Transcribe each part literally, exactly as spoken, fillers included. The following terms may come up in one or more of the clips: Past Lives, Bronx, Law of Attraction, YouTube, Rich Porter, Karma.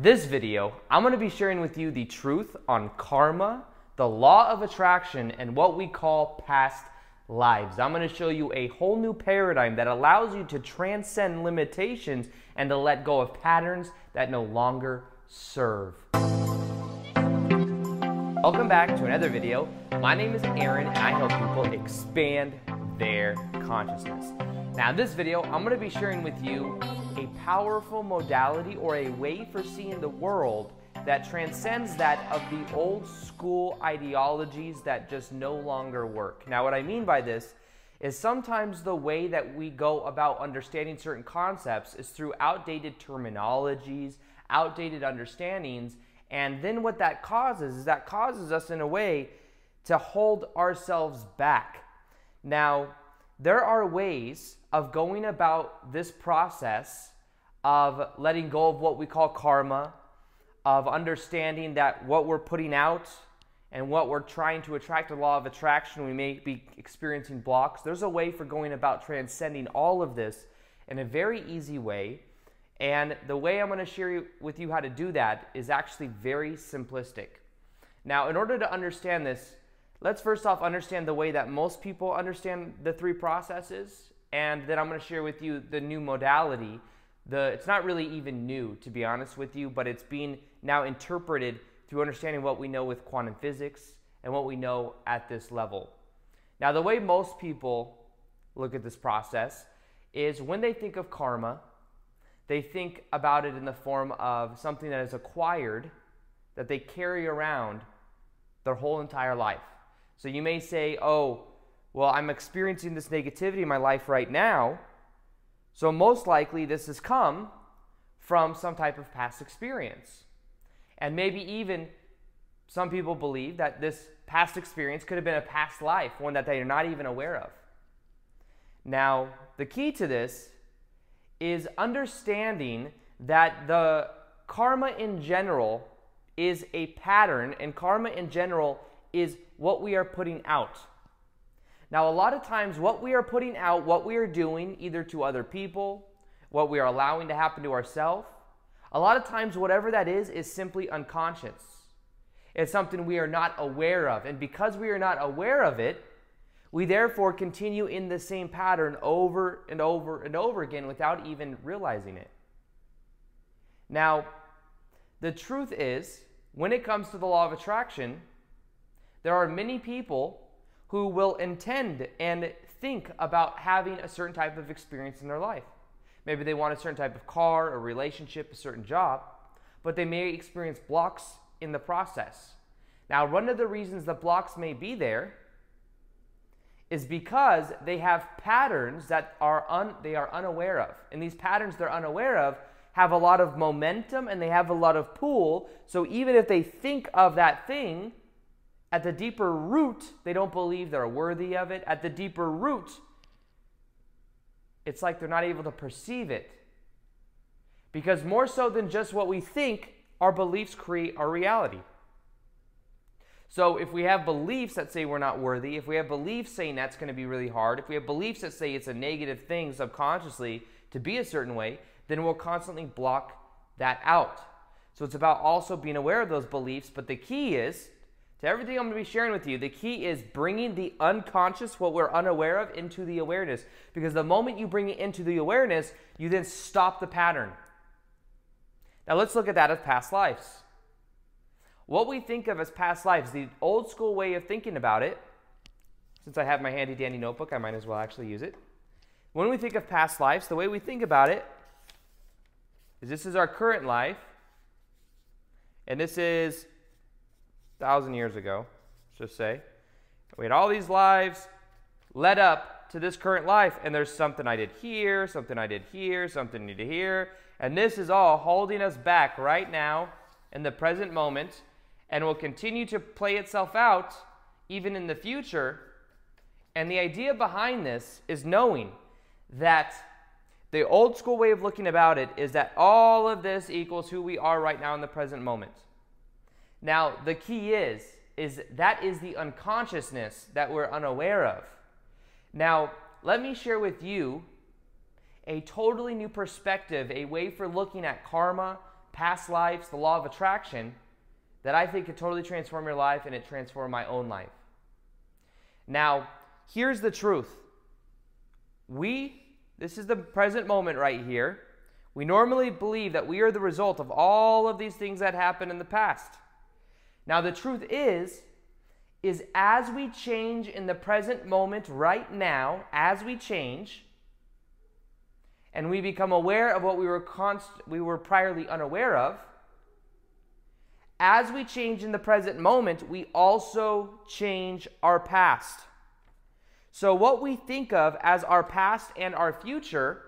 This video, I'm going to be sharing with you the truth on karma, the law of attraction, and what we call past lives. I'm going to show you a whole new paradigm that allows you to transcend limitations and to let go of patterns that no longer serve. Welcome back to another video. My name is Aaron, and I help people expand their consciousness. Now, in this video, I'm going to be sharing with you a powerful modality or a way for seeing the world that transcends that of the old school ideologies that just no longer work. Now, what I mean by this is sometimes the way that we go about understanding certain concepts is through outdated terminologies, outdated understandings, and then what that causes is that causes us in a way to hold ourselves back. Now, there are ways of going about this process of letting go of what we call karma, of understanding that what we're putting out and what we're trying to attract, the law of attraction, we may be experiencing blocks. There's a way for going about transcending all of this in a very easy way. And the way I'm going to share with you how to do that is actually very simplistic. Now, in order to understand this, let's first off understand the way that most people understand the three processes, and then I'm going to share with you the new modality. The, it's not really even new, to be honest with you, but it's being now interpreted through understanding what we know with quantum physics and what we know at this level. Now, the way most people look at this process is when they think of karma, they think about it in the form of something that is acquired that they carry around their whole entire life. So you may say, oh, well, I'm experiencing this negativity in my life right now, so most likely this has come from some type of past experience. And maybe even some people believe that this past experience could have been a past life, one that they are not even aware of. Now, the key to this is understanding that the karma in general is a pattern, and karma in general is what we are putting out. Now, a lot of times what we are putting out, what we are doing either to other people, what we are allowing to happen to ourselves, a lot of times whatever that is is simply unconscious. It's something we are not aware of. And because we are not aware of it, we therefore continue in the same pattern over and over and over again without even realizing it. Now, the truth is, when it comes to the law of attraction, there are many people who will intend and think about having a certain type of experience in their life. Maybe they want a certain type of car, a relationship, a certain job, but they may experience blocks in the process. Now, one of the reasons the blocks may be there is because they have patterns that are un, they are unaware of. And these patterns they're unaware of have a lot of momentum and they have a lot of pull, so even if they think of that thing, at the deeper root, they don't believe they're worthy of it. At the deeper root, it's like they're not able to perceive it. Because more so than just what we think, our beliefs create our reality. So if we have beliefs that say we're not worthy, if we have beliefs saying that's going to be really hard, if we have beliefs that say it's a negative thing subconsciously to be a certain way, then we'll constantly block that out. So it's about also being aware of those beliefs, but the key is, to everything I'm going to be sharing with you, the key is bringing the unconscious, what we're unaware of, into the awareness. Because the moment you bring it into the awareness, you then stop the pattern. Now let's look at that as past lives. What we think of as past lives, the old school way of thinking about it, since I have my handy dandy notebook, I might as well actually use it. When we think of past lives, the way we think about it is this is our current life, and this is thousand years ago, let's just say. We had all these lives led up to this current life, and there's something I did here, something I did here, something I did here, and this is all holding us back right now in the present moment, and will continue to play itself out even in the future. And the idea behind this is knowing that the old school way of looking about it is that all of this equals who we are right now in the present moment. Now, the key is, is that is the unconsciousness that we're unaware of. Now, let me share with you a totally new perspective, a way for looking at karma, Past Lives, the Law of Attraction, that I think could totally transform your life, and it transformed my own life. Now, here's the truth. We, this is the present moment right here, we normally believe that we are the result of all of these things that happened in the past. Now, the truth is, is as we change in the present moment right now, as we change, and we become aware of what we were const- we were priorly unaware of, as we change in the present moment, we also change our past. So what we think of as our past and our future,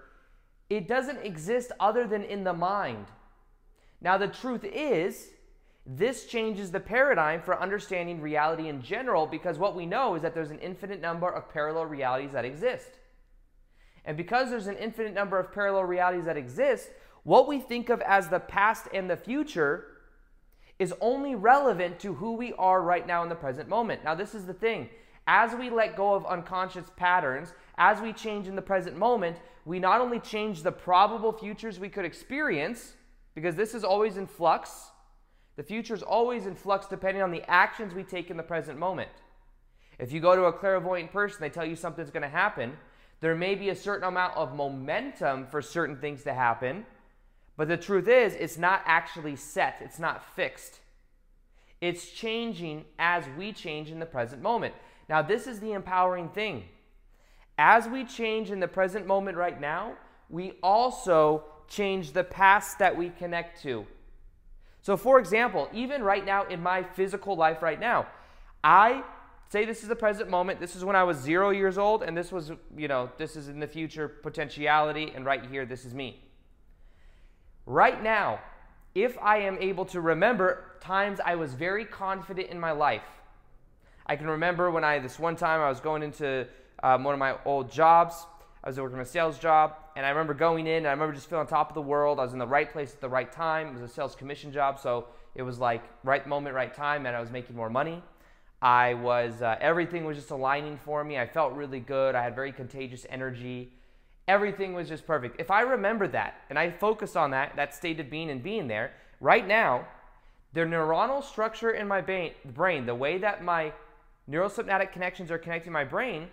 it doesn't exist other than in the mind. Now the truth is, this changes the paradigm for understanding reality in general, because what we know is that there's an infinite number of parallel realities that exist. And because there's an infinite number of parallel realities that exist, what we think of as the past and the future is only relevant to who we are right now in the present moment. Now, this is the thing. As we let go of unconscious patterns, as we change in the present moment, we not only change the probable futures we could experience, because this is always in flux. The future is always in flux depending on the actions we take in the present moment. If you go to a clairvoyant person, they tell you something's going to happen, there may be a certain amount of momentum for certain things to happen. But the truth is, it's not actually set. It's not fixed. It's changing as we change in the present moment. Now, this is the empowering thing. As we change in the present moment right now, we also change the past that we connect to. So, for example, even right now in my physical life right now, I say this is the present moment. This is when I was zero years old, and this was, you know, this is in the future potentiality, and right here, this is me. Right now, if I am able to remember times I was very confident in my life, I can remember when I, this one time I was going into um, one of my old jobs, I was working a sales job, and I remember going in, and I remember just feeling on top of the world, I was in the right place at the right time, it was a sales commission job, so it was like right moment, right time, and I was making more money. I was, uh, everything was just aligning for me, I felt really good, I had very contagious energy. Everything was just perfect. If I remember that and I focus on that, that state of being and being there, right now, the neuronal structure in my brain, the way that my neurosynaptic connections are connecting my brain,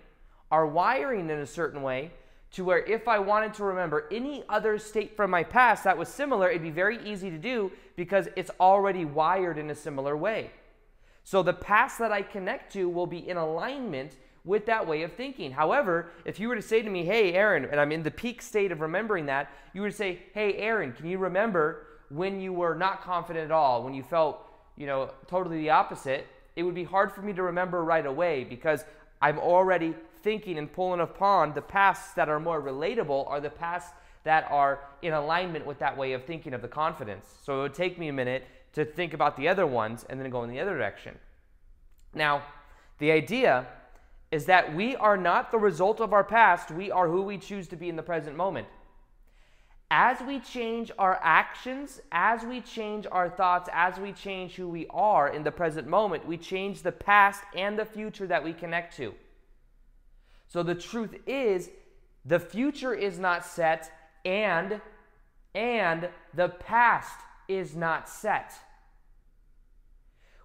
are wiring in a certain way to where if I wanted to remember any other state from my past that was similar, it'd be very easy to do because it's already wired in a similar way. So the past that I connect to will be in alignment with that way of thinking. However, if you were to say to me, hey, Aaron, and I'm in the peak state of remembering that, you would say, hey, Aaron, can you remember when you were not confident at all, when you felt, you know, totally the opposite? It would be hard for me to remember right away because I'm already thinking and pulling upon the pasts that are more relatable are the pasts that are in alignment with that way of thinking of the confidence. So it would take me a minute to think about the other ones and then go in the other direction. Now, the idea is that we are not the result of our past, we are who we choose to be in the present moment. As we change our actions, as we change our thoughts, as we change who we are in the present moment, we change the past and the future that we connect to. So the truth is, the future is not set, and, and the past is not set.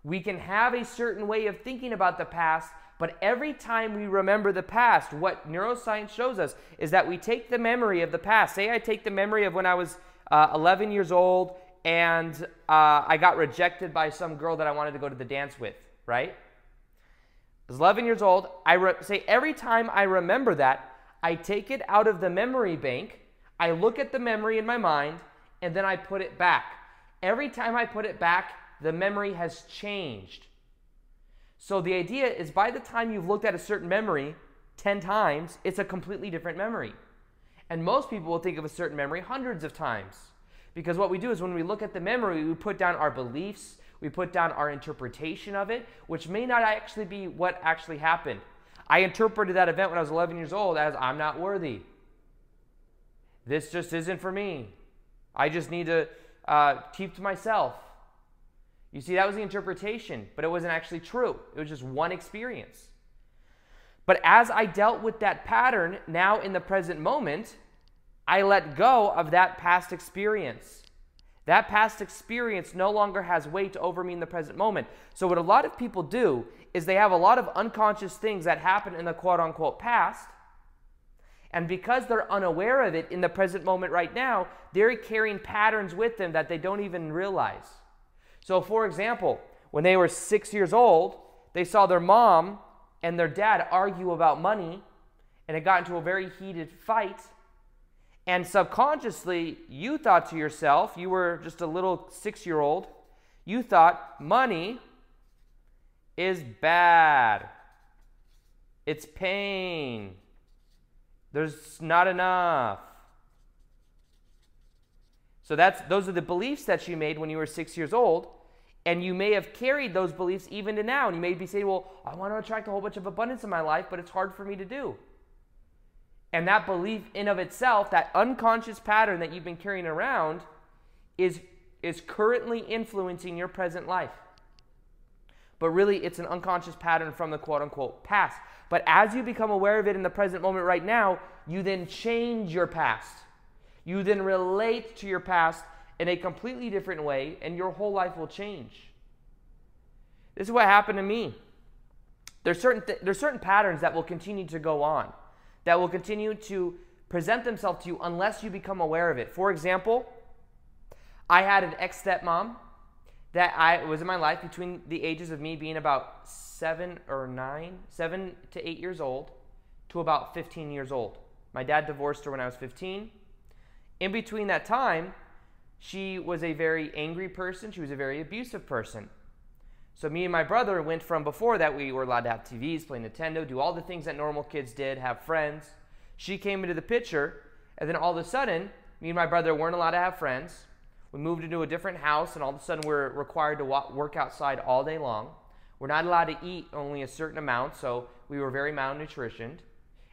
We can have a certain way of thinking about the past, but every time we remember the past, what neuroscience shows us is that we take the memory of the past. Say I take the memory of when I was uh, eleven years old and uh, I got rejected by some girl that I wanted to go to the dance with, right? I was eleven years old. I re- say every time I remember that, I take it out of the memory bank, I look at the memory in my mind, and then I put it back. Every time I put it back, the memory has changed. So the idea is by the time you've looked at a certain memory ten times, it's a completely different memory. And most people will think of a certain memory hundreds of times. Because what we do is when we look at the memory, we put down our beliefs, we put down our interpretation of it, which may not actually be what actually happened. I interpreted that event when I was eleven years old as I'm not worthy. This just isn't for me. I just need to uh, keep to myself. You see, that was the interpretation, but it wasn't actually true. It was just one experience. But as I dealt with that pattern, now in the present moment, I let go of that past experience. That past experience no longer has weight over me in the present moment. So what a lot of people do is they have a lot of unconscious things that happen in the quote-unquote past, and because they're unaware of it in the present moment right now, they're carrying patterns with them that they don't even realize. So for example, when they were six years old, they saw their mom and their dad argue about money, and it got into a very heated fight. And subconsciously, you thought to yourself, you were just a little six-year-old, you thought money is bad. It's pain. There's not enough. So that's, those are the beliefs that you made when you were six years old. And you may have carried those beliefs even to now. And you may be saying, well, I want to attract a whole bunch of abundance in my life, but it's hard for me to do. And that belief in of itself, that unconscious pattern that you've been carrying around, is, is currently influencing your present life. But really, it's an unconscious pattern from the quote-unquote past. But as you become aware of it in the present moment right now, you then change your past. You then relate to your past in a completely different way, and your whole life will change. This is what happened to me. There's certain, th there's certain patterns that will continue to go on, that will continue to present themselves to you unless you become aware of it. For example, I had an ex-stepmom that I was in my life between the ages of me being about seven or nine, seven to eight years old, to about fifteen years old. My dad divorced her when I was fifteen. In between that time, she was a very angry person. She was a very abusive person. So me and my brother went from before that we were allowed to have T Vs, play Nintendo, do all the things that normal kids did, have friends. She came into the picture, and then all of a sudden, me and my brother weren't allowed to have friends. We moved into a different house, and all of a sudden we're required to work outside all day long. We're not allowed to eat only a certain amount, so we were very malnutritioned.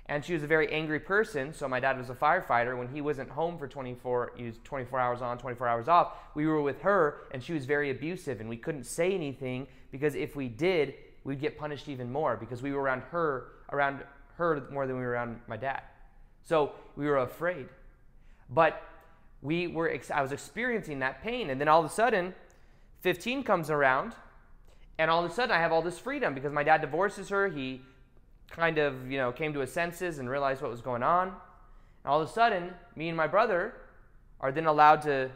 And she was a very angry person, so my dad was a firefighter. When he wasn't home for twenty-four, he was twenty-four hours on, twenty-four hours off, we were with her, and she was very abusive, and we couldn't say anything, because if we did, we'd get punished even more, because we were around her, around her more than we were around my dad. So we were afraid. But we were, I was experiencing that pain, and then all of a sudden, fifteen comes around, and all of a sudden I have all this freedom, because my dad divorces her, he kind of, you know, came to his senses and realized what was going on. And all of a sudden, me and my brother are then allowed to,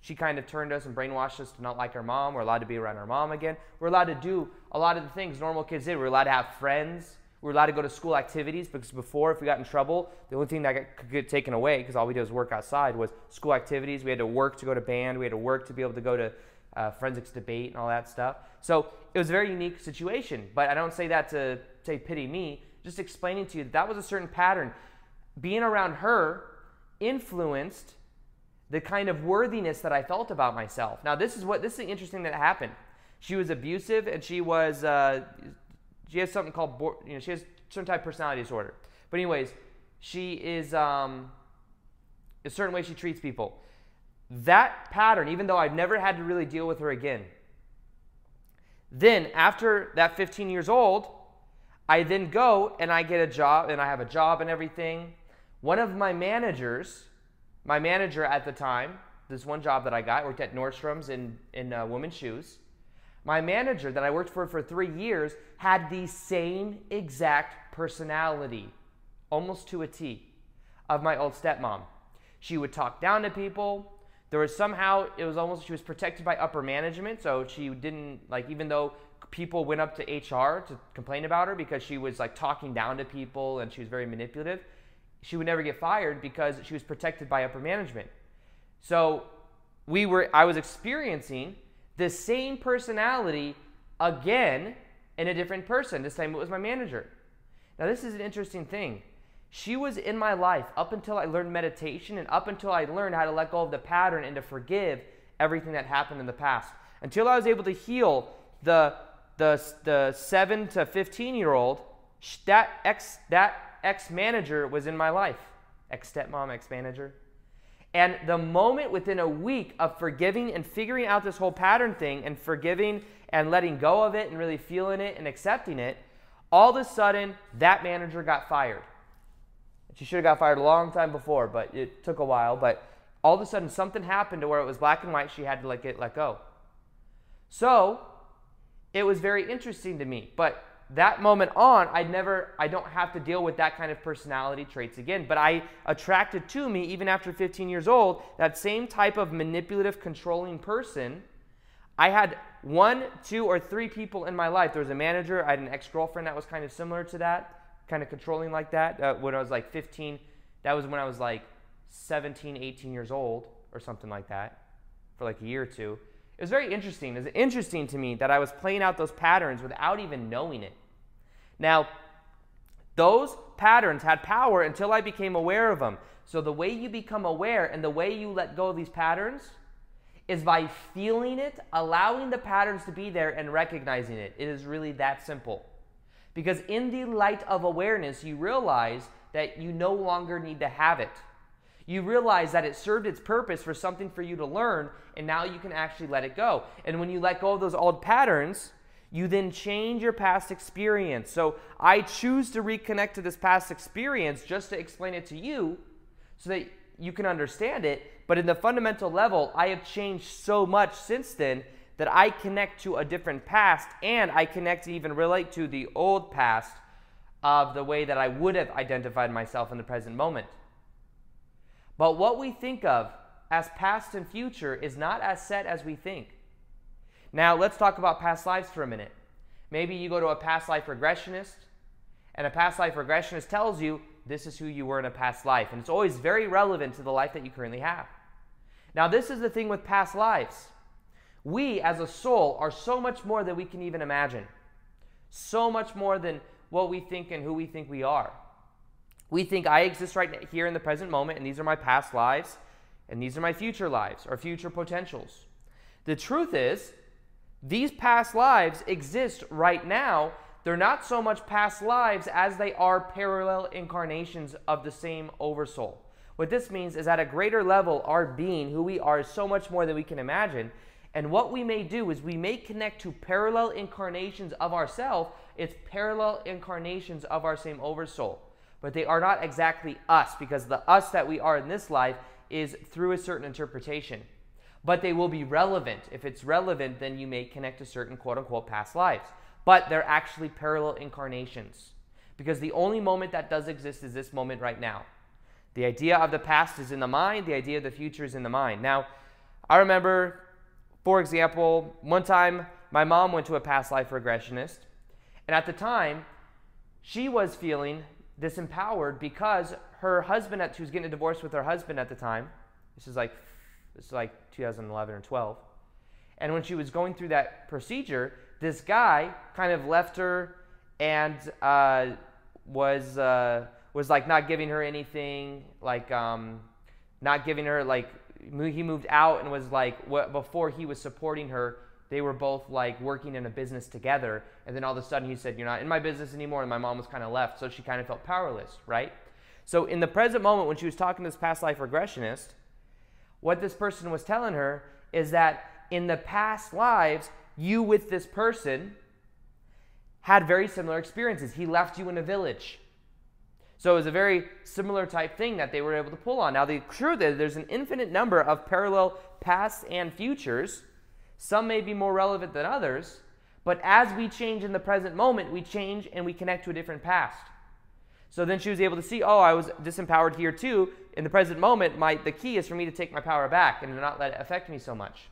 she kind of turned us and brainwashed us to not like our mom. We're allowed to be around our mom again. We're allowed to do a lot of the things normal kids did. We're allowed to have friends. We're allowed to go to school activities, because before, if we got in trouble, the only thing that got, could get taken away, because all we did was work outside, was school activities. We had to work to go to band. We had to work to be able to go to uh, forensics debate and all that stuff. So it was a very unique situation, but I don't say that to say pity me, just explaining to you that that was a certain pattern. Being around her influenced the kind of worthiness that I felt about myself. Now this is what, this is interesting that happened. She was abusive, and she was, uh, she has something called, you know, she has some type of personality disorder. But anyways, she is um, a certain way she treats people. That pattern, even though I've never had to really deal with her again, then after that fifteen years old, I then go and I get a job, and I have a job and everything. One of my managers, my manager at the time, this one job that I got, worked at Nordstrom's in, in uh, women's shoes. My manager that I worked for for three years had the same exact personality, almost to a T, of my old stepmom. She would talk down to people. There was somehow, it was almost, she was protected by upper management, so she didn't, like, even though people went up to H R to complain about her because she was like talking down to people and she was very manipulative, she would never get fired because she was protected by upper management. So we were, I was experiencing the same personality again in a different person. This time it was my manager. Now this is an interesting thing. She was in my life up until I learned meditation and up until I learned how to let go of the pattern and to forgive everything that happened in the past. Until I was able to heal the The, the seven to fifteen-year-old, that ex, that ex-manager was in my life. Ex-stepmom, ex-manager. And the moment within a week of forgiving and figuring out this whole pattern thing and forgiving and letting go of it and really feeling it and accepting it, all of a sudden, that manager got fired. She should have got fired a long time before, but it took a while. But all of a sudden something happened to where it was black and white. She had to like get let go. So it was very interesting to me, but that moment on, I never, I don't have to deal with that kind of personality traits again. But I attracted to me, even after fifteen years old, that same type of manipulative, controlling person. I had one, two, or three people in my life. There was a manager. I had an ex-girlfriend that was kind of similar to that, kind of controlling like that. Uh, when I was like fifteen, that was when I was like seventeen, eighteen years old or something like that for like a year or two. It was very interesting. It was interesting to me that I was playing out those patterns without even knowing it. Now, those patterns had power until I became aware of them. So the way you become aware and the way you let go of these patterns is by feeling it, allowing the patterns to be there, and recognizing it. It is really that simple. Because in the light of awareness, you realize that you no longer need to have it. You realize that it served its purpose for something for you to learn, and now you can actually let it go. And when you let go of those old patterns, you then change your past experience. So I choose to reconnect to this past experience just to explain it to you so that you can understand it. But in the fundamental level, I have changed so much since then that I connect to a different past, and I connect to even relate to the old past of the way that I would have identified myself in the present moment. But what we think of as past and future is not as set as we think. Now, let's talk about past lives for a minute. Maybe you go to a past life regressionist, and a past life regressionist tells you this is who you were in a past life, and it's always very relevant to the life that you currently have. Now, this is the thing with past lives. We, as a soul, are so much more than we can even imagine, so much more than what we think and who we think we are. We think I exist right here in the present moment, and these are my past lives, and these are my future lives or future potentials. The truth is, these past lives exist right now. They're not so much past lives as they are parallel incarnations of the same oversoul. What this means is at a greater level, our being, who we are, is so much more than we can imagine. And what we may do is we may connect to parallel incarnations of ourselves. It's parallel incarnations of our same oversoul. But they are not exactly us, because the us that we are in this life is through a certain interpretation. But they will be relevant. If it's relevant, then you may connect to certain quote-unquote past lives. But they're actually parallel incarnations, because the only moment that does exist is this moment right now. The idea of the past is in the mind. The idea of the future is in the mind. Now, I remember, for example, one time my mom went to a past life regressionist, and at the time, she was feeling disempowered because her husband, at, she was getting a divorce with her husband at the time. This is like, this is like two thousand eleven or twelve. And when she was going through that procedure, this guy kind of left her and uh, was uh, was like not giving her anything, like um, not giving her like he moved out and was like what, before he was supporting her. They were both like working in a business together, and then all of a sudden he said, "You're not in my business anymore," and my mom was kind of left, so she kind of felt powerless, right? So in the present moment, when she was talking to this past life regressionist, what this person was telling her is that in the past lives, you with this person had very similar experiences. He left you in a village. So it was a very similar type thing that they were able to pull on. Now, the truth is there's an infinite number of parallel pasts and futures. Some may be more relevant than others, but as we change in the present moment, we change and we connect to a different past. So then she was able to see, oh, I was disempowered here too. In the present moment, my, the key is for me to take my power back and to not let it affect me so much.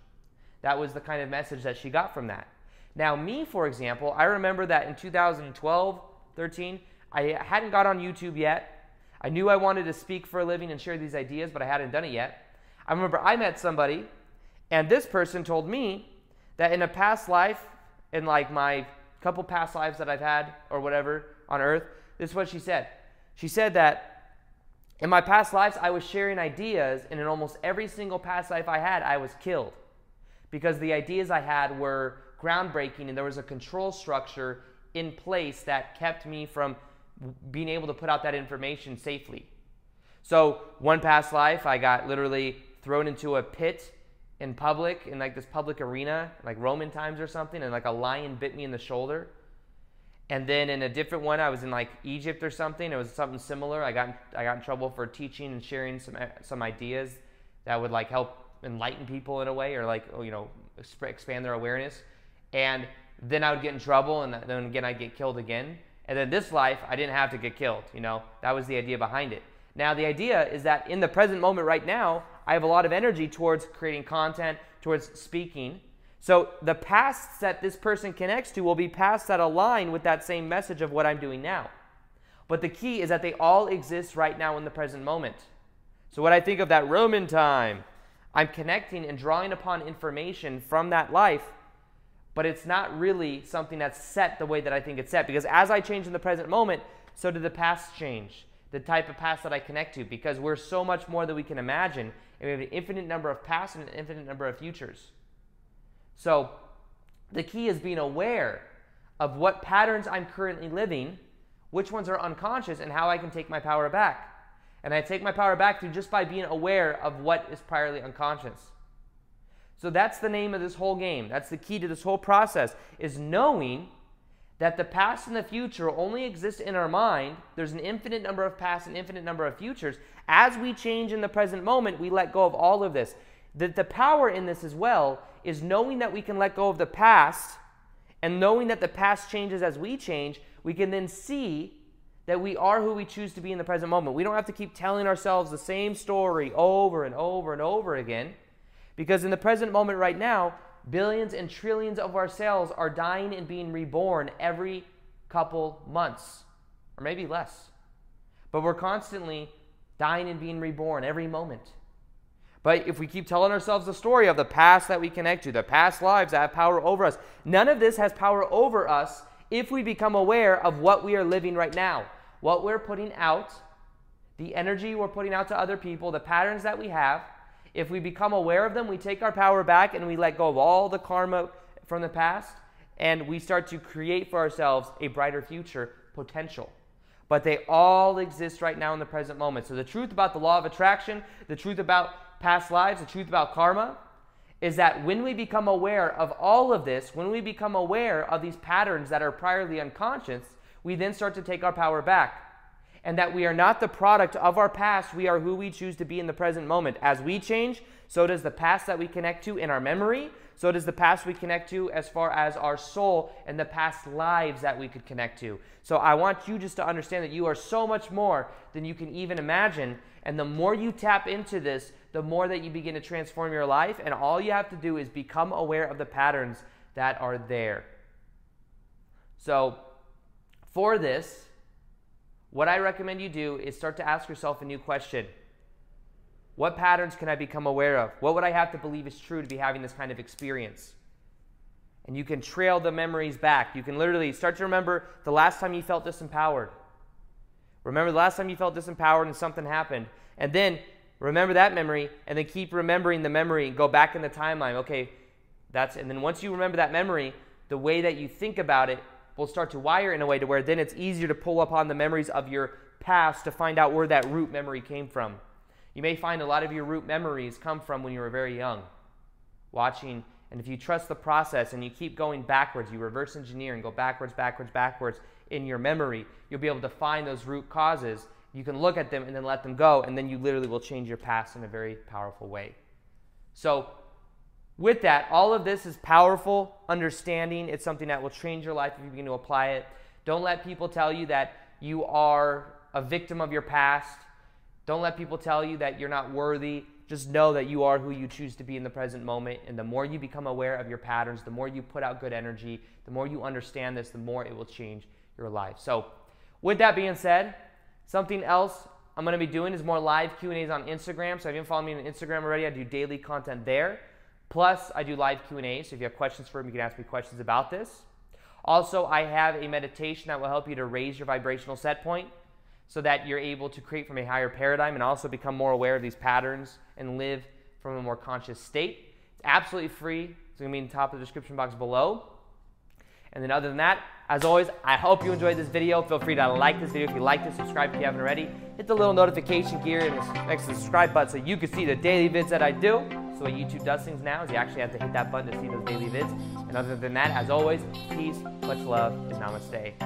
That was the kind of message that she got from that. Now, me, for example, I remember that in two thousand twelve, thirteen, I hadn't got on YouTube yet. I knew I wanted to speak for a living and share these ideas, but I hadn't done it yet. I remember I met somebody, and this person told me that in a past life, in like my couple past lives that I've had or whatever on earth, this is what she said. She said that in my past lives, I was sharing ideas, and in almost every single past life I had, I was killed because the ideas I had were groundbreaking, and there was a control structure in place that kept me from being able to put out that information safely. So one past life, I got literally thrown into a pit in public, in like this public arena, like Roman times or something, and like a lion bit me in the shoulder. And then in a different one, I was in like Egypt or something. It was something similar. I got I got in trouble for teaching and sharing some some ideas that would like help enlighten people in a way, or like, you know, expand their awareness. And then I would get in trouble, and then again I'd get killed again. And then this life, I didn't have to get killed, you know. That was the idea behind it. Now the idea is that in the present moment right now, I have a lot of energy towards creating content, towards speaking. So the pasts that this person connects to will be pasts that align with that same message of what I'm doing now. But the key is that they all exist right now in the present moment. So when I think of that Roman time, I'm connecting and drawing upon information from that life, but it's not really something that's set the way that I think it's set, because as I change in the present moment, so do the past change, the type of past that I connect to, because we're so much more than we can imagine, and we have an infinite number of pasts and an infinite number of futures. So the key is being aware of what patterns I'm currently living, which ones are unconscious, and how I can take my power back. And I take my power back through just by being aware of what is priorly unconscious. So that's the name of this whole game. That's the key to this whole process, is knowing that the past and the future only exist in our mind. There's an infinite number of pasts and infinite number of futures. As we change in the present moment, we let go of all of this. The, the power in this as well is knowing that we can let go of the past, and knowing that the past changes as we change. We can then see that we are who we choose to be in the present moment. We don't have to keep telling ourselves the same story over and over and over again, because in the present moment right now, billions and trillions of our cells are dying and being reborn every couple months, or maybe less. But we're constantly dying and being reborn every moment. But if we keep telling ourselves the story of the past that we connect to, the past lives that have power over us, none of this has power over us if we become aware of what we are living right now, what we're putting out, the energy we're putting out to other people, the patterns that we have. If we become aware of them, we take our power back and we let go of all the karma from the past, and we start to create for ourselves a brighter future potential. But they all exist right now in the present moment. So the truth about the law of attraction, the truth about past lives, the truth about karma, is that when we become aware of all of this, when we become aware of these patterns that are priorly unconscious, we then start to take our power back. And that we are not the product of our past, we are who we choose to be in the present moment. As we change, so does the past that we connect to in our memory, so does the past we connect to as far as our soul and the past lives that we could connect to. So I want you just to understand that you are so much more than you can even imagine, and the more you tap into this, the more that you begin to transform your life, and all you have to do is become aware of the patterns that are there. So for this, what I recommend you do is start to ask yourself a new question. What patterns can I become aware of? What would I have to believe is true to be having this kind of experience? And you can trail the memories back. You can literally start to remember the last time you felt disempowered. Remember the last time you felt disempowered and something happened. And then remember that memory, and then keep remembering the memory and go back in the timeline. Okay, that's, and then once you remember that memory, the way that you think about it will start to wire in a way to where then it's easier to pull upon the memories of your past to find out where that root memory came from. You may find a lot of your root memories come from when you were very young, watching, and if you trust the process and you keep going backwards, you reverse engineer and go backwards, backwards, backwards in your memory, you'll be able to find those root causes. You can look at them and then let them go, and then you literally will change your past in a very powerful way. So with that, all of this is powerful understanding. It's something that will change your life if you begin to apply it. Don't let people tell you that you are a victim of your past. Don't let people tell you that you're not worthy. Just know that you are who you choose to be in the present moment. And the more you become aware of your patterns, the more you put out good energy, the more you understand this, the more it will change your life. So with that being said, something else I'm going to be doing is more live Q and A's on Instagram. So if you haven't followed me on Instagram already, I do daily content there. Plus, I do live Q and A's, so if you have questions for me, you can ask me questions about this. Also, I have a meditation that will help you to raise your vibrational set point so that you're able to create from a higher paradigm and also become more aware of these patterns and live from a more conscious state. It's absolutely free. It's going to be in the top of the description box below. And then other than that, as always, I hope you enjoyed this video. Feel free to like this video if you liked it, subscribe if you haven't already. Hit the little notification gear and next to the subscribe button so you can see the daily vids that I do. So what YouTube does things now is you actually have to hit that button to see those daily vids. And other than that, as always, peace, much love, and namaste.